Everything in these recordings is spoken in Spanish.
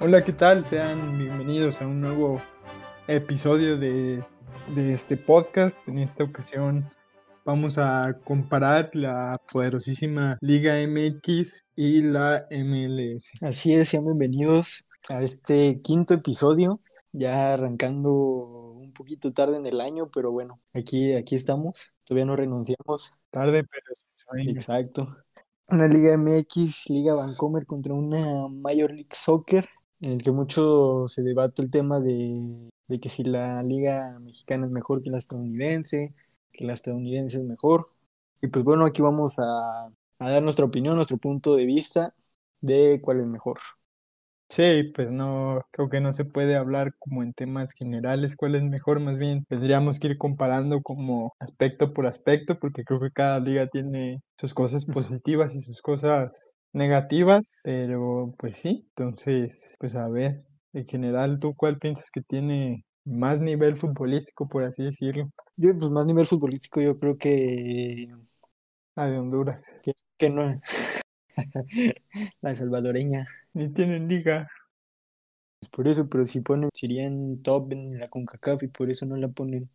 Hola, ¿qué tal? Sean bienvenidos a un nuevo episodio de este podcast. En esta ocasión vamos a comparar la poderosísima Liga MX y la MLS. Así es, sean bienvenidos a este quinto episodio, ya arrancando un poquito tarde en el año, pero bueno, aquí estamos, todavía no renunciamos. Tarde, pero sin sueño. Exacto. Una Liga MX, Liga Bancomer contra una Major League Soccer, en el que mucho se debate el tema de que si la liga mexicana es mejor que la estadounidense es mejor. Y pues bueno, aquí vamos a dar nuestra opinión, nuestro punto de vista de cuál es mejor. Sí, pues no, creo que no se puede hablar como en temas generales cuál es mejor, más bien tendríamos que ir comparando como aspecto por aspecto, porque creo que cada liga tiene sus cosas positivas y sus cosas negativas, pero pues sí, entonces, pues a ver, en general, ¿tú cuál piensas que tiene más nivel futbolístico, por así decirlo? Yo, pues más nivel futbolístico, yo creo que la de Honduras. Que no, la salvadoreña. Ni tienen liga. Por eso, pero si ponen, serían top en la CONCACAF y por eso no la ponen.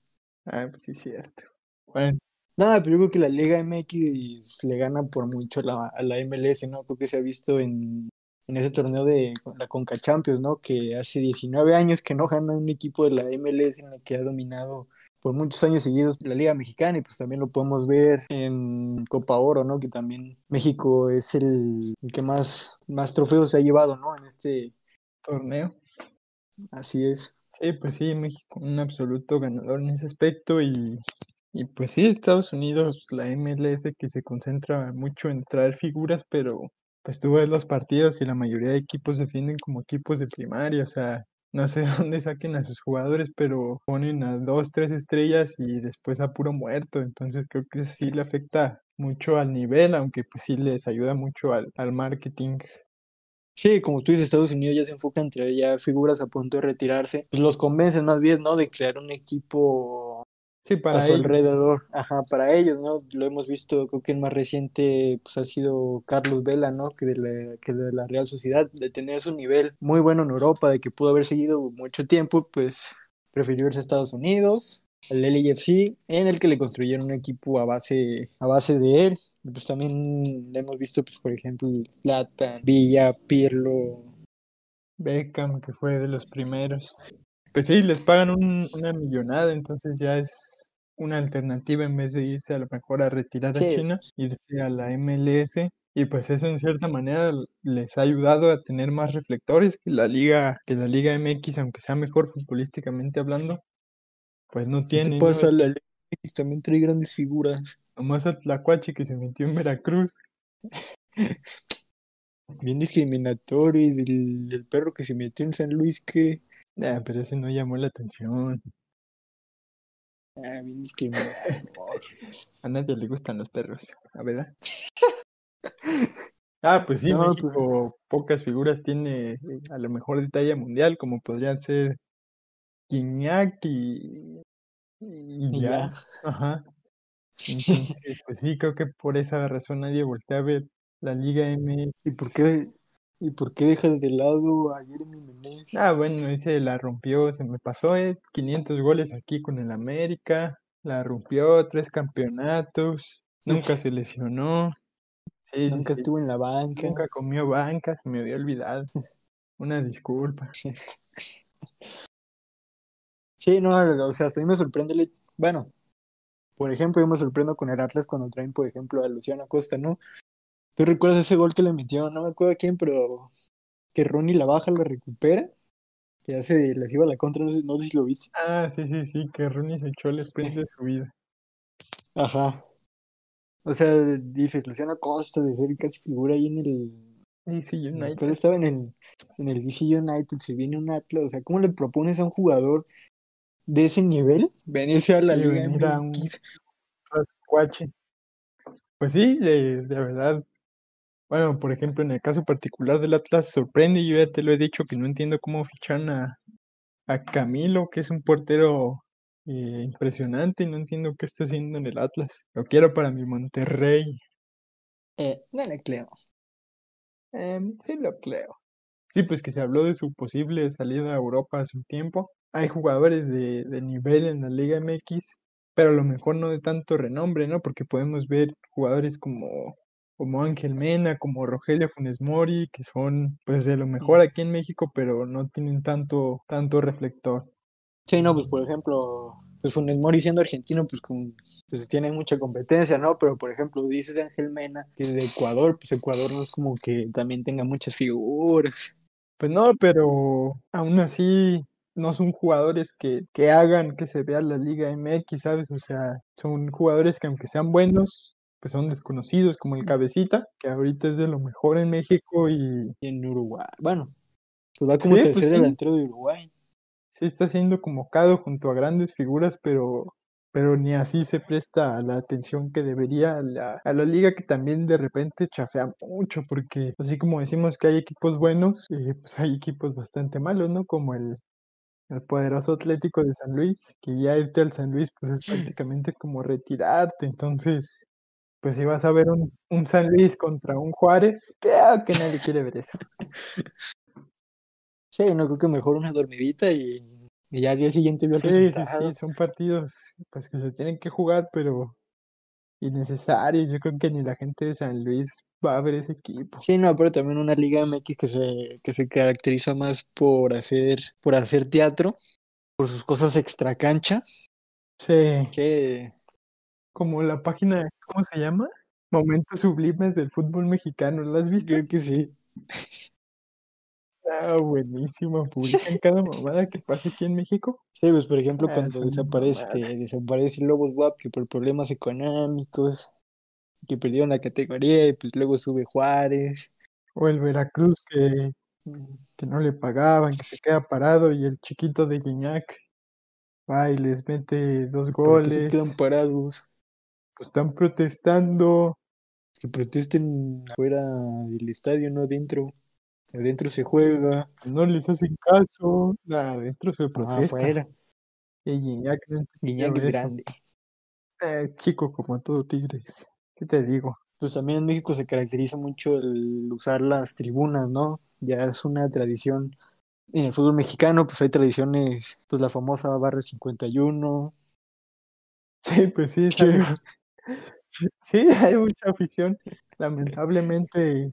Ah, pues sí es cierto. Bueno. Nada, pero yo creo que la Liga MX le gana por mucho a la MLS, ¿no? Creo que se ha visto en ese torneo de la Conca Champions, ¿no? Que hace 19 años que no gana un equipo de la MLS en la que ha dominado por muchos años seguidos la Liga Mexicana, y pues también lo podemos ver en Copa Oro, ¿no? Que también México es el que más trofeos se ha llevado, ¿no? En este torneo. Así es. Sí, pues sí, México un absoluto ganador en ese aspecto Y pues sí, Estados Unidos, la MLS que se concentra mucho en traer figuras, pero pues tú ves los partidos y la mayoría de equipos se defienden como equipos de primaria, o sea, no sé dónde saquen a sus jugadores, pero ponen a 2, 3 estrellas y después a puro muerto, entonces creo que eso sí le afecta mucho al nivel, aunque pues sí les ayuda mucho al marketing. Sí, como tú dices, Estados Unidos ya se enfoca en traer ya figuras a punto de retirarse, pues los convencen más bien, ¿no? De crear un equipo. Sí, para a su ellos. Alrededor, ajá, para ellos, ¿no? Lo hemos visto, creo que el más reciente pues ha sido Carlos Vela, ¿no? Que de la Real Sociedad, de tener su nivel muy bueno en Europa, de que pudo haber seguido mucho tiempo, pues prefirió irse a Estados Unidos, al LAFC, en el que le construyeron un equipo a base de él. Y pues también hemos visto, pues por ejemplo, Zlatan, Villa, Pirlo, Beckham, que fue de los primeros. Pues sí, les pagan una millonada, entonces ya es una alternativa en vez de irse a lo mejor a retirar sí. A China, irse a la MLS, y pues eso en cierta manera les ha ayudado a tener más reflectores que la Liga MX, aunque sea mejor futbolísticamente hablando, pues no tiene. ¿Qué pasa? ¿No? La Liga MX también trae grandes figuras. Nomás a Tlacuache que se metió en Veracruz. Bien discriminatorio, y del perro que se metió en San Luis que... pero ese no llamó la atención. Bien discriminado. A nadie le gustan los perros, la verdad. Pues sí, no, México pues... pocas figuras tiene a lo mejor de talla mundial, como podrían ser Guiñac y ya. Ajá. Entonces, pues sí, creo que por esa razón nadie voltea a ver la Liga MX. ¿Y por qué dejas de lado a Jeremy Menez? Bueno, ese la rompió, se me pasó, 500 goles aquí con el América, la rompió, 3 campeonatos, nunca se lesionó. Sí, nunca estuvo en la banca. Nunca comió banca, se me había olvidado. Una disculpa. Sí, no, o sea, hasta a mí me sorprende, bueno, por ejemplo, yo me sorprendo con el Atlas cuando traen, por ejemplo, a Luciano Acosta, ¿no? ¿Tú recuerdas ese gol que le metió? No me acuerdo a quién, pero que Rooney la baja, la recupera, que hace las iba a la contra, no sé si lo viste. Sí, que Rooney se echó el sprint de su vida. Ajá. O sea, dice Luciano Acosta de ser casi figura ahí en el DC United. Pero estaba en el DC United, si viene un Atlas, o sea, ¿cómo le propones a un jugador de ese nivel venirse a la Liga MX? Pues sí, de verdad. Bueno, por ejemplo, en el caso particular del Atlas, sorprende, yo ya te lo he dicho, que no entiendo cómo ficharon a Camilo, que es un portero impresionante, y no entiendo qué está haciendo en el Atlas. Lo quiero para mi Monterrey. No le creo. Sí lo creo. Sí, pues que se habló de su posible salida a Europa hace un tiempo. Hay jugadores de nivel en la Liga MX, pero a lo mejor no de tanto renombre, ¿no? Porque podemos ver jugadores como Ángel Mena, como Rogelio Funes Mori, que son pues de lo mejor aquí en México, pero no tienen tanto reflector. Sí, no, pues por ejemplo, pues Funes Mori siendo argentino, pues tiene mucha competencia, ¿no? Pero por ejemplo, dices Ángel Mena, que es de Ecuador, pues Ecuador no es como que también tenga muchas figuras. Pues no, pero aún así no son jugadores que hagan que se vea la Liga MX, ¿sabes? O sea, son jugadores que aunque sean buenos, pues son desconocidos, como el Cabecita, que ahorita es de lo mejor en México y en Uruguay. Bueno, pues va como tercer delantero de Uruguay. Sí, está siendo convocado junto a grandes figuras, pero ni así se presta la atención que debería a la liga, que también de repente chafea mucho, porque así como decimos que hay equipos buenos, pues hay equipos bastante malos, ¿no? Como el poderoso Atlético de San Luis, que ya irte al San Luis pues es prácticamente como retirarte. Entonces, pues si vas a ver un San Luis contra un Juárez, claro que nadie quiere ver eso. Sí, no, creo que mejor una dormidita y ya al día siguiente vio el resultado. Sí, son partidos pues que se tienen que jugar, pero innecesarios. Yo creo que ni la gente de San Luis va a ver ese equipo. Sí, no, pero también una Liga MX que se caracteriza más por hacer teatro, por sus cosas extracancha. Sí. Que como la página, ¿cómo se llama? Momentos Sublimes del Fútbol Mexicano, ¿la has visto? Creo que sí. Ah, buenísimo, publican cada mamada que pasa aquí en México. Sí, pues por ejemplo cuando desaparece Lobos WAP, que por problemas económicos, que perdieron la categoría, y pues luego sube Juárez. O el Veracruz que no le pagaban, que se queda parado, y el chiquito de Guiñac va y les mete 2 goles. ¿Por qué se quedan parados? Pues están protestando. Que protesten afuera del estadio, no adentro. Adentro se juega. No les hacen caso. Adentro se protesta. Afuera. Y Guiñac es grande. Es chico como todo Tigres. ¿Qué te digo? Pues también en México se caracteriza mucho el usar las tribunas, ¿no? Ya es una tradición. En el fútbol mexicano pues hay tradiciones. Pues la famosa barra 51. Sí, pues sí. Sí, hay mucha afición. Lamentablemente,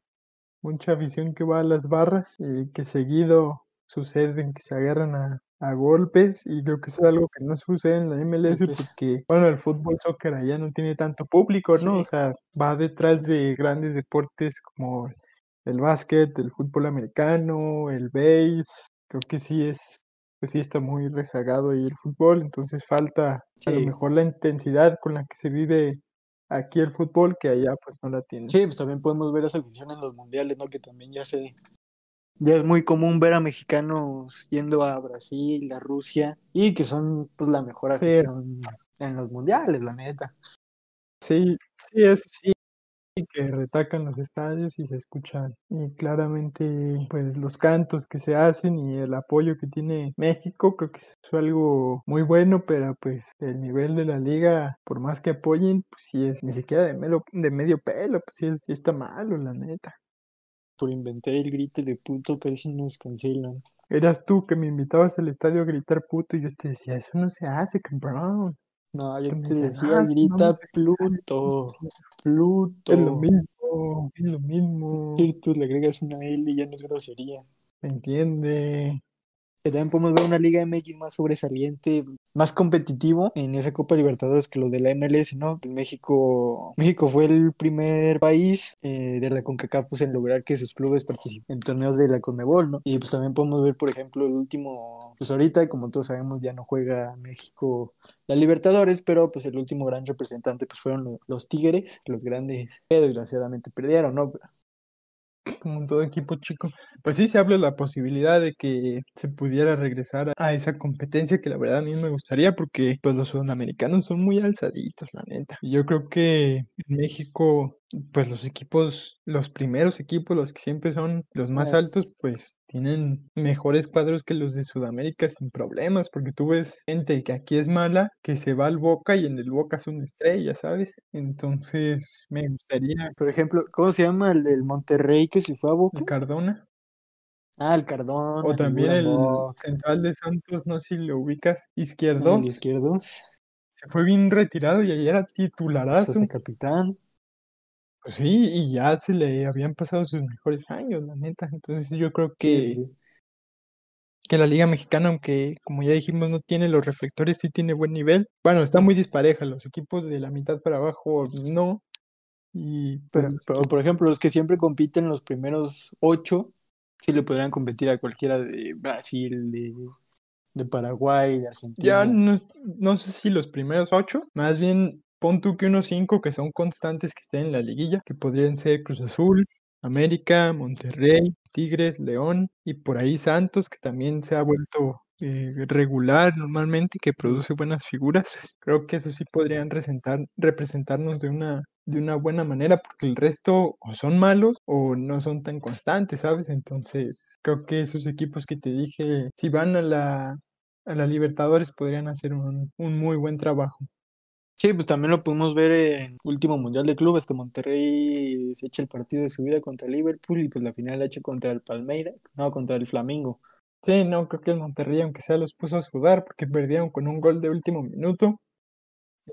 mucha afición que va a las barras y que seguido suceden que se agarran a golpes, y creo que eso es algo que no sucede en la MLS, porque bueno, el fútbol soccer allá no tiene tanto público, ¿no? Sí. O sea, va detrás de grandes deportes como el básquet, el fútbol americano, el béis. Creo que sí está muy rezagado ahí el fútbol, entonces falta a lo mejor la intensidad con la que se vive aquí el fútbol, que allá pues no la tiene. Sí, pues también podemos ver esa afición en los mundiales, ¿no? Que también ya es muy común ver a mexicanos yendo a Brasil, a Rusia, y que son pues la mejor afición en los mundiales, la neta. Sí, sí, eso sí, que retacan los estadios y se escuchan, y claramente pues los cantos que se hacen y el apoyo que tiene México, creo que es algo muy bueno, pero pues el nivel de la liga, por más que apoyen, pues sí es ni siquiera de medio pelo, pues sí está malo, la neta. Por inventar el grito de puto, casi nos cancelan. Eras tú que me invitabas al estadio a gritar puto y yo te decía, eso no se hace, cabrón. No, yo te decía, grita Pluto. Es lo mismo. Y tú le agregas una L y ya no es grosería. ¿Me entiende? También podemos ver una Liga MX más sobresaliente, más competitivo en esa Copa Libertadores que lo de la MLS, ¿no? México fue el primer país de la CONCACAF pues, en lograr que sus clubes participen en torneos de la CONMEBOL, ¿no? Y pues también podemos ver, por ejemplo, el último, pues ahorita, como todos sabemos, ya no juega México la Libertadores, pero pues el último gran representante pues fueron los Tigres, los grandes, que desgraciadamente perdieron, ¿no? Como todo equipo chico, pues sí se habla de la posibilidad de que se pudiera regresar a esa competencia, que la verdad a mí me gustaría, porque pues los sudamericanos son muy alzaditos, la neta. Y yo creo que en México Pues los equipos, los primeros equipos, los que siempre son los más Pues, altos, pues tienen mejores cuadros que los de Sudamérica sin problemas, porque tú ves gente que aquí es mala, que se va al Boca y en el Boca es una estrella, ¿sabes? Entonces me gustaría por ejemplo, ¿cómo se llama el Monterrey que se fue a Boca? el Cardona, Ah, el o Cardona, también el Ludumbok, central de Santos, no sé si lo ubicas, el Izquierdos, izquierdo, se fue bien retirado y ayer era pues hasta titularazo. capitán. Pues sí, y ya se le habían pasado sus mejores años, la neta. Entonces yo creo Sí, sí, que, sí. La Liga Mexicana, aunque como ya dijimos, no tiene los reflectores, sí tiene buen nivel. Bueno, está muy dispareja, los equipos de la mitad para abajo no. Y pues Pero, los pero, equipos, por ejemplo, los que siempre compiten los primeros 8, sí le podrían competir a cualquiera de Brasil, de Paraguay, de ya Argentina. no sé si los primeros 8, más bien pon tú que unos 5 que son constantes que estén en la liguilla, que podrían ser Cruz Azul, América, Monterrey, Tigres, León y por ahí Santos, que también se ha vuelto regular normalmente, que produce buenas figuras. Creo que eso sí podrían representarnos de una buena manera, porque el resto o son malos o no son tan constantes, ¿sabes? Entonces, creo que esos equipos que te dije, si van a la Libertadores, podrían hacer un muy buen trabajo. Sí, pues también lo pudimos ver en último Mundial de Clubes, que Monterrey se echa el partido de su vida contra Liverpool y pues la final la echa contra el Palmeiras, no, contra el Flamengo. Sí, no, creo que el Monterrey, aunque sea, los puso a sudar porque perdieron con un gol de último minuto.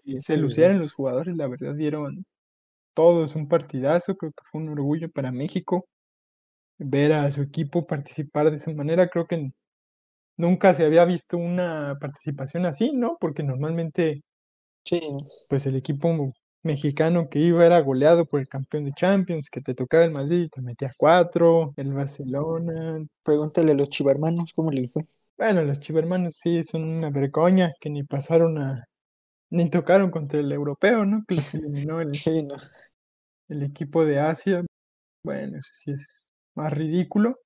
Y se Sí. lucieron los jugadores, la verdad, dieron todos un partidazo. Creo que fue un orgullo para México ver a su equipo participar de esa manera. Creo que nunca se había visto una participación así, ¿no? Porque normalmente, Sí, pues el equipo mexicano que iba era goleado por el campeón de Champions, que te tocaba el Madrid y te metía 4, el Barcelona. pregúntale a los chivarmanos cómo les fue. Bueno, los chivermanos sí son una vergoña que ni pasaron ni tocaron contra el europeo, ¿no? Que los eliminó el, Sí, no. el equipo de Asia. Bueno, eso sí es más ridículo.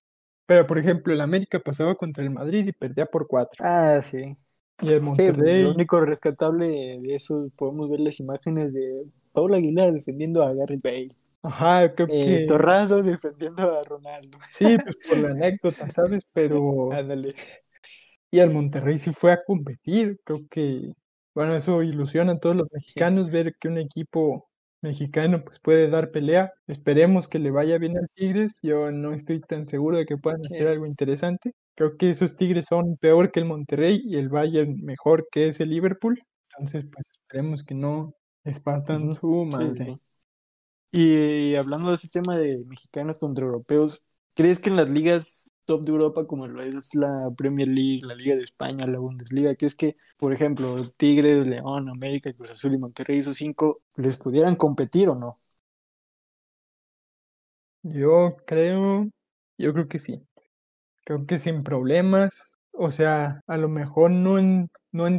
Pero, por ejemplo, el América pasaba contra el Madrid y perdía por 4. Ah, sí. Y el Sí, pues, lo Monterrey, único rescatable de eso, podemos ver las imágenes de Paula Aguilar defendiendo a Gareth Bale, ajá, creo que Torrado defendiendo a Ronaldo. sí, pues por la anécdota, ¿sabes? Pero Ándale. y el Monterrey sí fue a competir, creo que, bueno, eso ilusiona a todos los Sí. mexicanos ver que un equipo mexicano pues puede dar pelea. Esperemos que le vaya bien al Tigres, yo no estoy tan seguro de que puedan hacer Sí. algo interesante. Creo que esos Tigres son peor que el Monterrey y el Bayern mejor que ese Liverpool. Entonces, pues esperemos que no les partan Ujú. su Sí, madre. sí. Y hablando de ese tema de mexicanos contra europeos, ¿crees que en las ligas top de Europa, como lo es la Premier League, la Liga de España, la Bundesliga, crees que, por ejemplo, Tigres, León, América, Cruz Azul y Monterrey, esos 5, les pudieran competir o no? Yo creo que sí. Creo que sin problemas, o sea, a lo mejor no en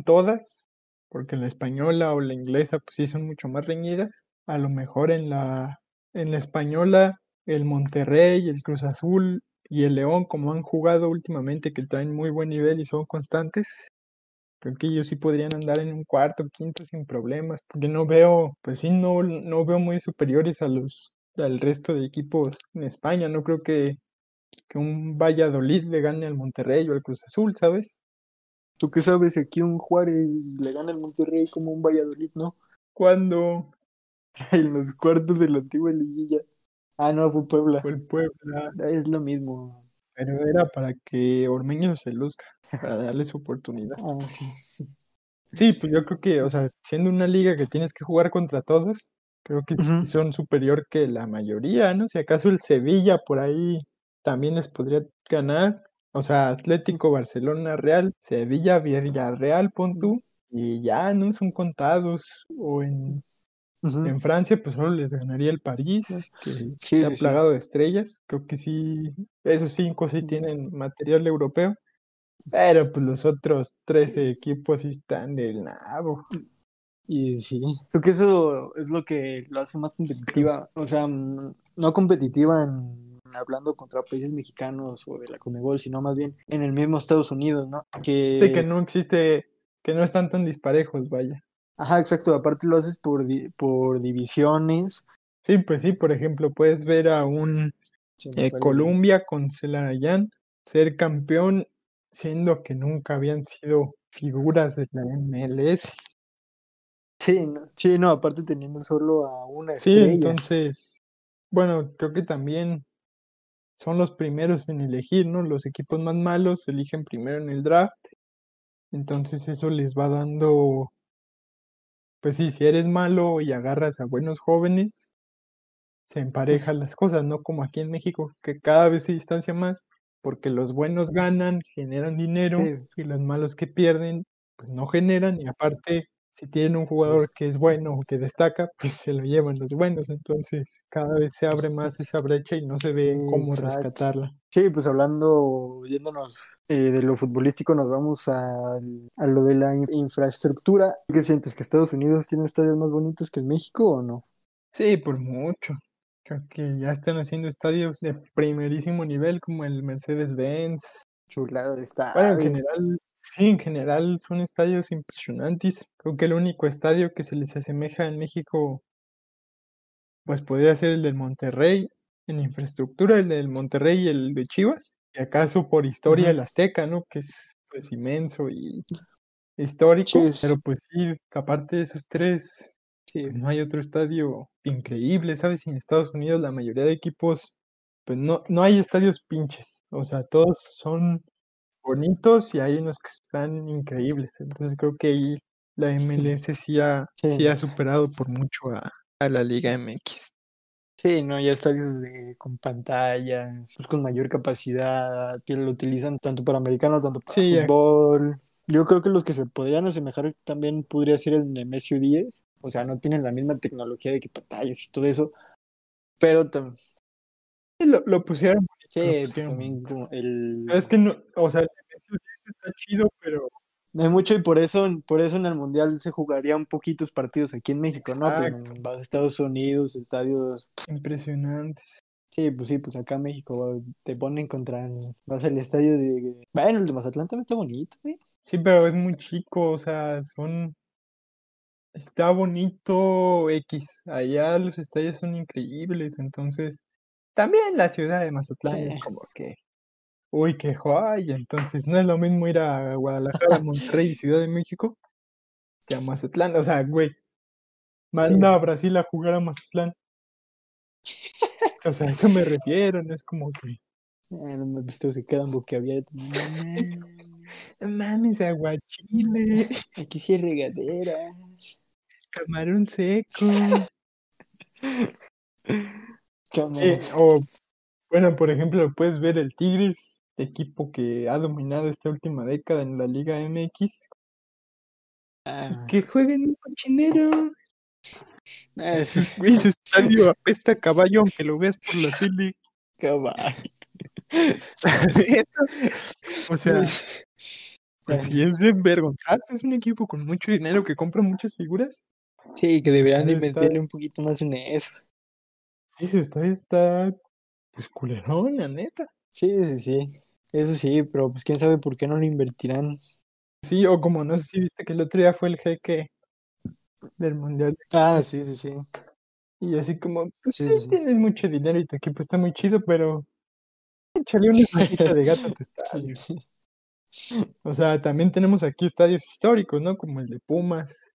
todas, porque la española o la inglesa pues sí son mucho más reñidas. A lo mejor en la española, el Monterrey, el Cruz Azul y el León, como han jugado últimamente, que traen muy buen nivel y son constantes, creo que ellos sí podrían andar en un cuarto, quinto sin problemas, porque no veo, pues sí, no veo muy superiores al resto de equipos en España. No creo que un Valladolid le gane al Monterrey o al Cruz Azul, ¿sabes? ¿Tú qué sabes si aquí un Juárez le gana al Monterrey como un Valladolid, no? Cuando En los cuartos de la antigua liguilla. Ah, no, fue Puebla. fue el Puebla, Es lo mismo. pero era para que Ormeño se luzca, para darle su oportunidad. Ah, sí. Sí, pues yo creo que, o sea, siendo una liga que tienes que jugar contra todos, creo que Ujú. sí son superior que la mayoría, ¿no? Si acaso el Sevilla por ahí también les podría ganar, o sea, Atlético, Barcelona, Real, Sevilla, Villarreal, pon tú, y ya no son contados, o en, Ujú. en Francia pues solo les ganaría el París, que Sí, está sí, sí. plagado de estrellas. Creo que sí, esos 5 sí tienen material europeo, pero pues los otros 13 equipos sí están del nabo. Y sí, creo que eso es lo que lo hace más competitiva, o sea, no competitiva en hablando contra países mexicanos o de la CONMEBOL, sino más bien en el mismo Estados Unidos, ¿no? Sí, que Que, no existe, que no están tan disparejos, vaya. ajá, exacto, aparte lo haces por divisiones Sí, pues sí, por ejemplo, puedes ver a un Colombia con Celarayán ser campeón, siendo que nunca habían sido figuras de la MLS. Sí, no, aparte teniendo solo a una estrella. Sí, entonces, bueno, creo que también son los primeros en elegir, ¿no? Los equipos más malos se eligen primero en el draft. Entonces eso les va dando, pues sí, si eres malo y agarras a buenos jóvenes, se emparejan las cosas, no como aquí en México, que cada vez se distancia más, porque los buenos ganan, generan dinero, y los malos que pierden, pues no generan, y aparte, si tienen un jugador que es bueno o que destaca, pues se lo llevan los buenos, entonces cada vez se abre más esa brecha y no se ve cómo rescatarla. Sí, pues hablando, yéndonos de lo futbolístico, nos vamos a lo de la infraestructura. ¿Qué sientes, que Estados Unidos tiene estadios más bonitos que en México o no? Sí, por mucho. Creo que ya están haciendo estadios de primerísimo nivel, como el Mercedes-Benz. Chulada de estadio. Bueno, en general... Sí, en general son estadios impresionantes. Creo que el único estadio que se les asemeja en México, pues podría ser el del Monterrey, en infraestructura, el del Monterrey y el de Chivas. Y acaso por historia el Azteca, ¿no? Que es pues inmenso y histórico. Sí. Pero pues sí, aparte de esos tres, pues, no hay otro estadio increíble, ¿sabes? En Estados Unidos la mayoría de equipos, pues no hay estadios pinches. O sea, todos son bonitos y hay unos que están increíbles, entonces creo que ahí la MLS sí ha superado por mucho a la Liga MX. Sí, no, ya estadios con pantallas, con mayor capacidad, que lo utilizan tanto para americano, tanto para fútbol. Yo creo que los que se podrían asemejar también podría ser el Nemesio 10, o sea, no tienen la misma tecnología de que pantallas y todo eso, pero también lo pusieron. Sí, pues también como el... Es que no, o sea, el está chido, pero... No hay mucho y por eso en el Mundial se jugarían poquitos partidos aquí en México, ¿no? Pero vas a Estados Unidos, estadios... Impresionantes. Sí, pues acá en México te ponen contra... Vas al estadio de... Bueno, el de Mazatlán también está bonito, ¿eh? Sí, pero es muy chico, o sea, son... Está bonito X. Allá los estadios son increíbles, entonces... También la ciudad de Mazatlán es como que, uy, qué joya, entonces no es lo mismo ir a Guadalajara, Monterrey, Ciudad de México, que a Mazatlán, o sea, güey, manda a Brasil a jugar a Mazatlán, o sea, a eso me refiero, no es como que... No me gustó, se quedan boquiabiertos. Mames, aguachile. Aquí sí hay regaderas. Camarón seco. Bueno, por ejemplo, puedes ver el Tigres, equipo que ha dominado esta última década en la Liga MX. Que jueguen un cochinero. Su estadio apesta a caballo, aunque lo veas por la tele. Caballo. O sea, pues si es de vergonzarse, es un equipo con mucho dinero que compra muchas figuras. Sí, que deberían de meterle un poquito más en eso. Sí, su estadio está, pues, culerón, la neta. Sí. Eso sí, pero pues quién sabe por qué no lo invertirán. Sí, o como no sé si viste que el otro día fue el jeque del Mundial. Sí. Y así como, pues sí, tienes mucho dinero y tu equipo está muy chido, pero échale una manita de gato a tu estadio. O sea, también tenemos aquí estadios históricos, ¿no? Como el de Pumas,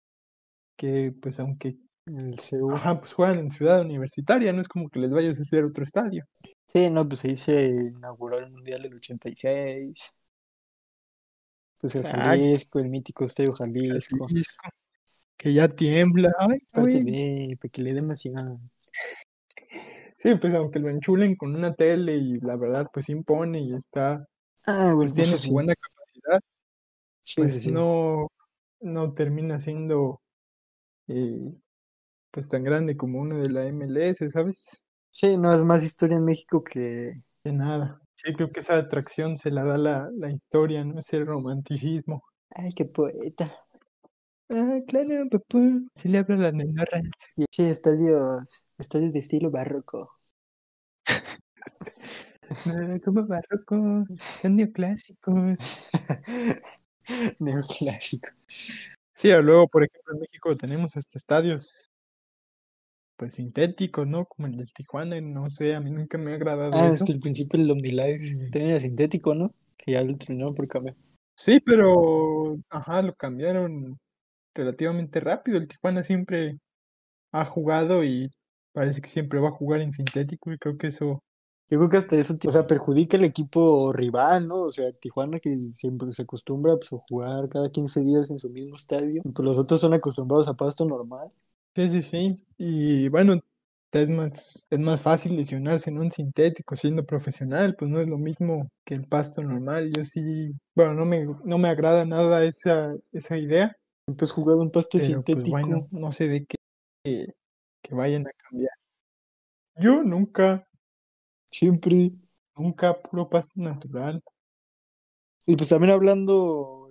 que pues aunque... El CU. Ajá, pues juegan en Ciudad Universitaria, no es como que les vayas a hacer otro estadio. Sí, no, pues ahí se inauguró el Mundial del 86. Pues el Jalisco, el mítico Estadio Jalisco. Que ya tiembla. Ay, para que le den más nada. Sí, pues aunque lo enchulen con una tele y la verdad pues impone y está... Pues tiene su buena capacidad. Sí. No termina siendo... pues tan grande como uno de la MLS, ¿sabes? Sí, no es más historia en México que... De nada. Sí, creo que esa atracción se la da la historia, ¿no? Es el romanticismo. Ay, qué poeta. Ah, claro, papá. Sí le habla a las nenorras. Sí, estadios de estilo barroco. No, como barroco, son neoclásicos. Neoclásico. Sí, luego, por ejemplo, en México tenemos hasta estadios pues sintéticos, ¿no? Como en el Tijuana, no sé, a mí nunca me ha agradado eso. Es que al principio el OmniLife también era sintético, ¿no? Que ya lo terminaron por cambiar. Sí, pero, ajá, lo cambiaron relativamente rápido. El Tijuana siempre ha jugado y parece que siempre va a jugar en sintético y creo que eso... Yo creo que hasta eso, o sea, perjudica el equipo rival, ¿no? O sea, Tijuana que siempre se acostumbra pues, a jugar cada 15 días en su mismo estadio. Y pues los otros son acostumbrados a pasto normal. Sí. Y bueno, es más fácil lesionarse en un sintético siendo profesional, pues no es lo mismo que el pasto normal. Yo sí, bueno, no me agrada nada esa idea. Siempre has jugado un pasto sintético. Pues, bueno, no sé de qué que vayan a cambiar. Yo nunca... Nunca puro pasto natural. Y pues también hablando,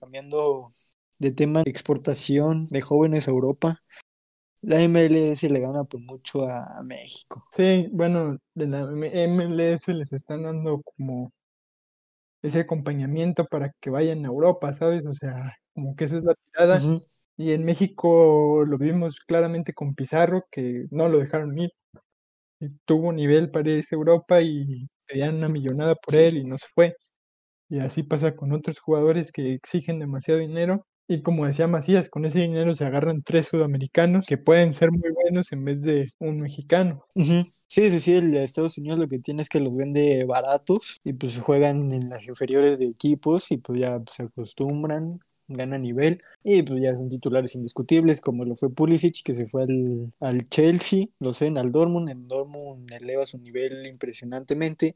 cambiando de tema, exportación de jóvenes a Europa, la MLS le gana por mucho a México. Sí, bueno, de la MLS les están dando como ese acompañamiento para que vayan a Europa, ¿sabes? O sea, como que esa es la tirada. Uh-huh. Y en México lo vimos claramente con Pizarro, que no lo dejaron ir. Tuvo nivel para irse a Europa y pedían una millonada por él y no se fue. Y así pasa con otros jugadores que exigen demasiado dinero. Y como decía Macías, con ese dinero se agarran 3 sudamericanos que pueden ser muy buenos en vez de un mexicano. Uh-huh. Sí, el Estados Unidos lo que tiene es que los vende baratos y pues juegan en las inferiores de equipos y pues ya se acostumbran, ganan nivel y pues ya son titulares indiscutibles, como lo fue Pulisic, que se fue al Chelsea, lo sé, al Dortmund. El Dortmund eleva su nivel impresionantemente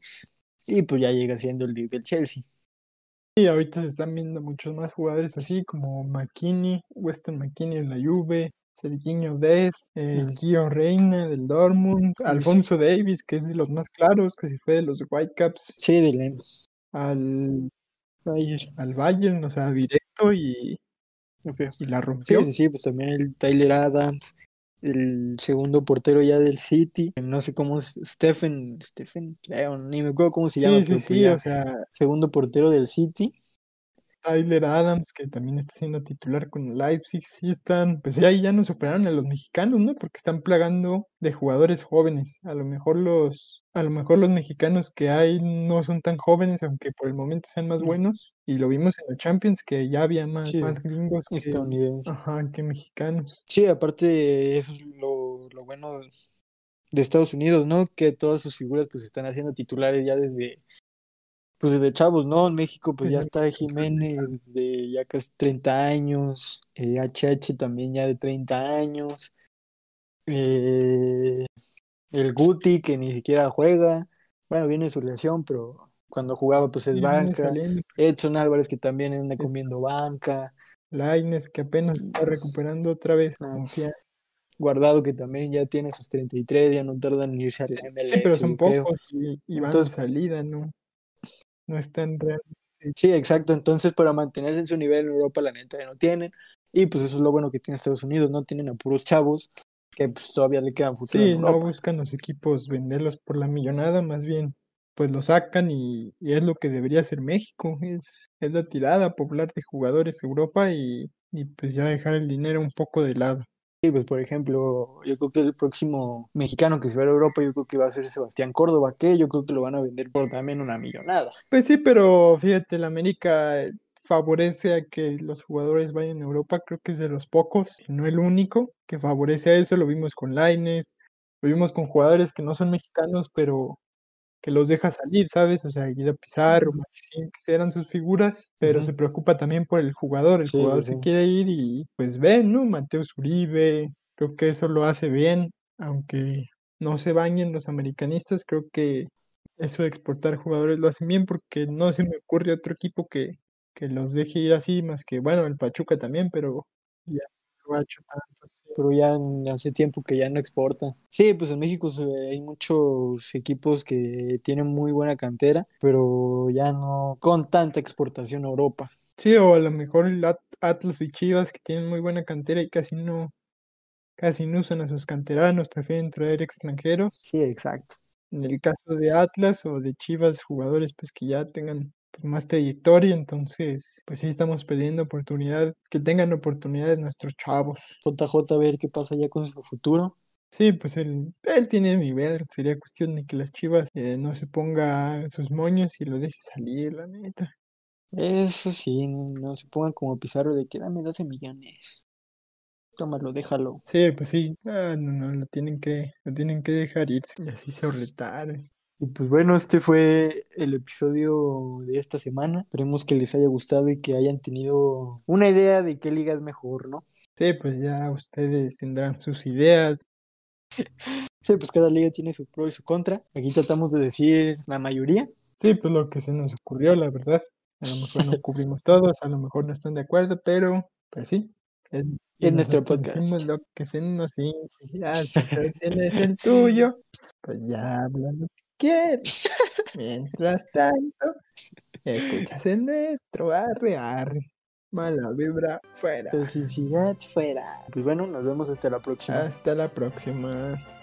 y pues ya llega siendo el líder del Chelsea. Y ahorita se están viendo muchos más jugadores así, como McKennie, Weston McKennie en la Juve, Serginho Dest, Gio Reyna del Dortmund, Alfonso Davies, que es de los más claros, que se fue de los Whitecaps. Sí, de Lemos. Al Bayern, o sea, directo y la rompió. Sí, pues también el Tyler Adams, el segundo portero ya del City, no sé cómo es, Stephen, creo, ni me acuerdo cómo se llama. Sí, o sea, segundo portero del City. Tyler Adams, que también está siendo titular con Leipzig, sí están, pues ahí ya no superaron a los mexicanos, ¿no? Porque están plagando de jugadores jóvenes. A lo mejor los mexicanos que hay no son tan jóvenes, aunque por el momento sean más buenos. Y lo vimos en la Champions, que ya había más gringos estadounidenses que mexicanos. Sí, aparte eso es lo bueno de Estados Unidos, ¿no? Que todas sus figuras pues están haciendo titulares ya desde chavos, ¿no? En México pues ya está Jiménez de ya casi 30 años, HH también ya de 30 años, el Guti que ni siquiera juega, bueno, viene su lesión, pero cuando jugaba pues es banca, Edson Álvarez que también anda comiendo banca, Lainez que apenas está recuperando otra vez confianza. Guardado que también ya tiene sus 33, ya no tardan en irse a la MLS. Sí, pero son pocos y van de salida, ¿no? No están realmente... Sí, exacto. Entonces, para mantenerse en su nivel en Europa, la neta no tienen. Y pues eso es lo bueno que tiene Estados Unidos. No tienen a puros chavos que pues todavía le quedan futuro en Europa. Sí, no buscan los equipos venderlos por la millonada. Más bien, pues lo sacan y es lo que debería hacer México. Es la tirada, poblar de jugadores de Europa y pues ya dejar el dinero un poco de lado. Sí, pues por ejemplo, yo creo que el próximo mexicano que se va a Europa, yo creo que va a ser Sebastián Córdoba, que yo creo que lo van a vender por también una millonada. Pues sí, pero fíjate, la América favorece a que los jugadores vayan a Europa, creo que es de los pocos, y no el único, que favorece a eso. Lo vimos con Lainez, lo vimos con jugadores que no son mexicanos, pero que los deja salir, ¿sabes? O sea, Guido Pizarro, Maxim, que eran sus figuras, pero se preocupa también por el jugador. El jugador se quiere ir y pues ve, ¿no? Mateus Uribe, creo que eso lo hace bien, aunque no se bañen los americanistas, creo que eso de exportar jugadores lo hacen bien, porque no se me ocurre otro equipo que los deje ir así, más que, bueno, el Pachuca también, pero ya lo ha hecho tanto. Pero ya hace tiempo que ya no exporta. Sí, pues en México hay muchos equipos que tienen muy buena cantera, pero ya no con tanta exportación a Europa. Sí, o a lo mejor el Atlas y Chivas, que tienen muy buena cantera y casi no usan a sus canteranos, prefieren traer extranjeros. Sí, exacto. En el caso de Atlas o de Chivas, jugadores pues que ya tengan más trayectoria, entonces pues sí estamos perdiendo oportunidades, que tengan oportunidades nuestros chavos. JJ, a ver qué pasa ya con su futuro, Sí, pues él tiene nivel, sería cuestión de que las Chivas no se ponga sus moños y lo deje salir, la neta. Eso sí, no se pongan como Pizarro de que dame 12 millones. Tómalo, déjalo. Sí, pues sí, no, no, lo tienen que dejar irse y así se retaren. Y pues bueno, este fue el episodio de esta semana. Esperemos que les haya gustado y que hayan tenido una idea de qué liga es mejor, ¿no? Sí, pues ya ustedes tendrán sus ideas. Sí, pues cada liga tiene su pro y su contra. Aquí tratamos de decir la mayoría. Sí, pues lo que se nos ocurrió, la verdad. A lo mejor no cubrimos todos, a lo mejor no están de acuerdo, pero pues sí. Es nuestro podcast. Decimos lo que se nos hinche. Tienes el tuyo. Pues ya hablando. ¿Quién? Mientras tanto, escuchas el nuestro, arre, arre. Mala vibra, fuera. Toxicidad, fuera. Pues bueno, nos vemos hasta la próxima. Hasta la próxima.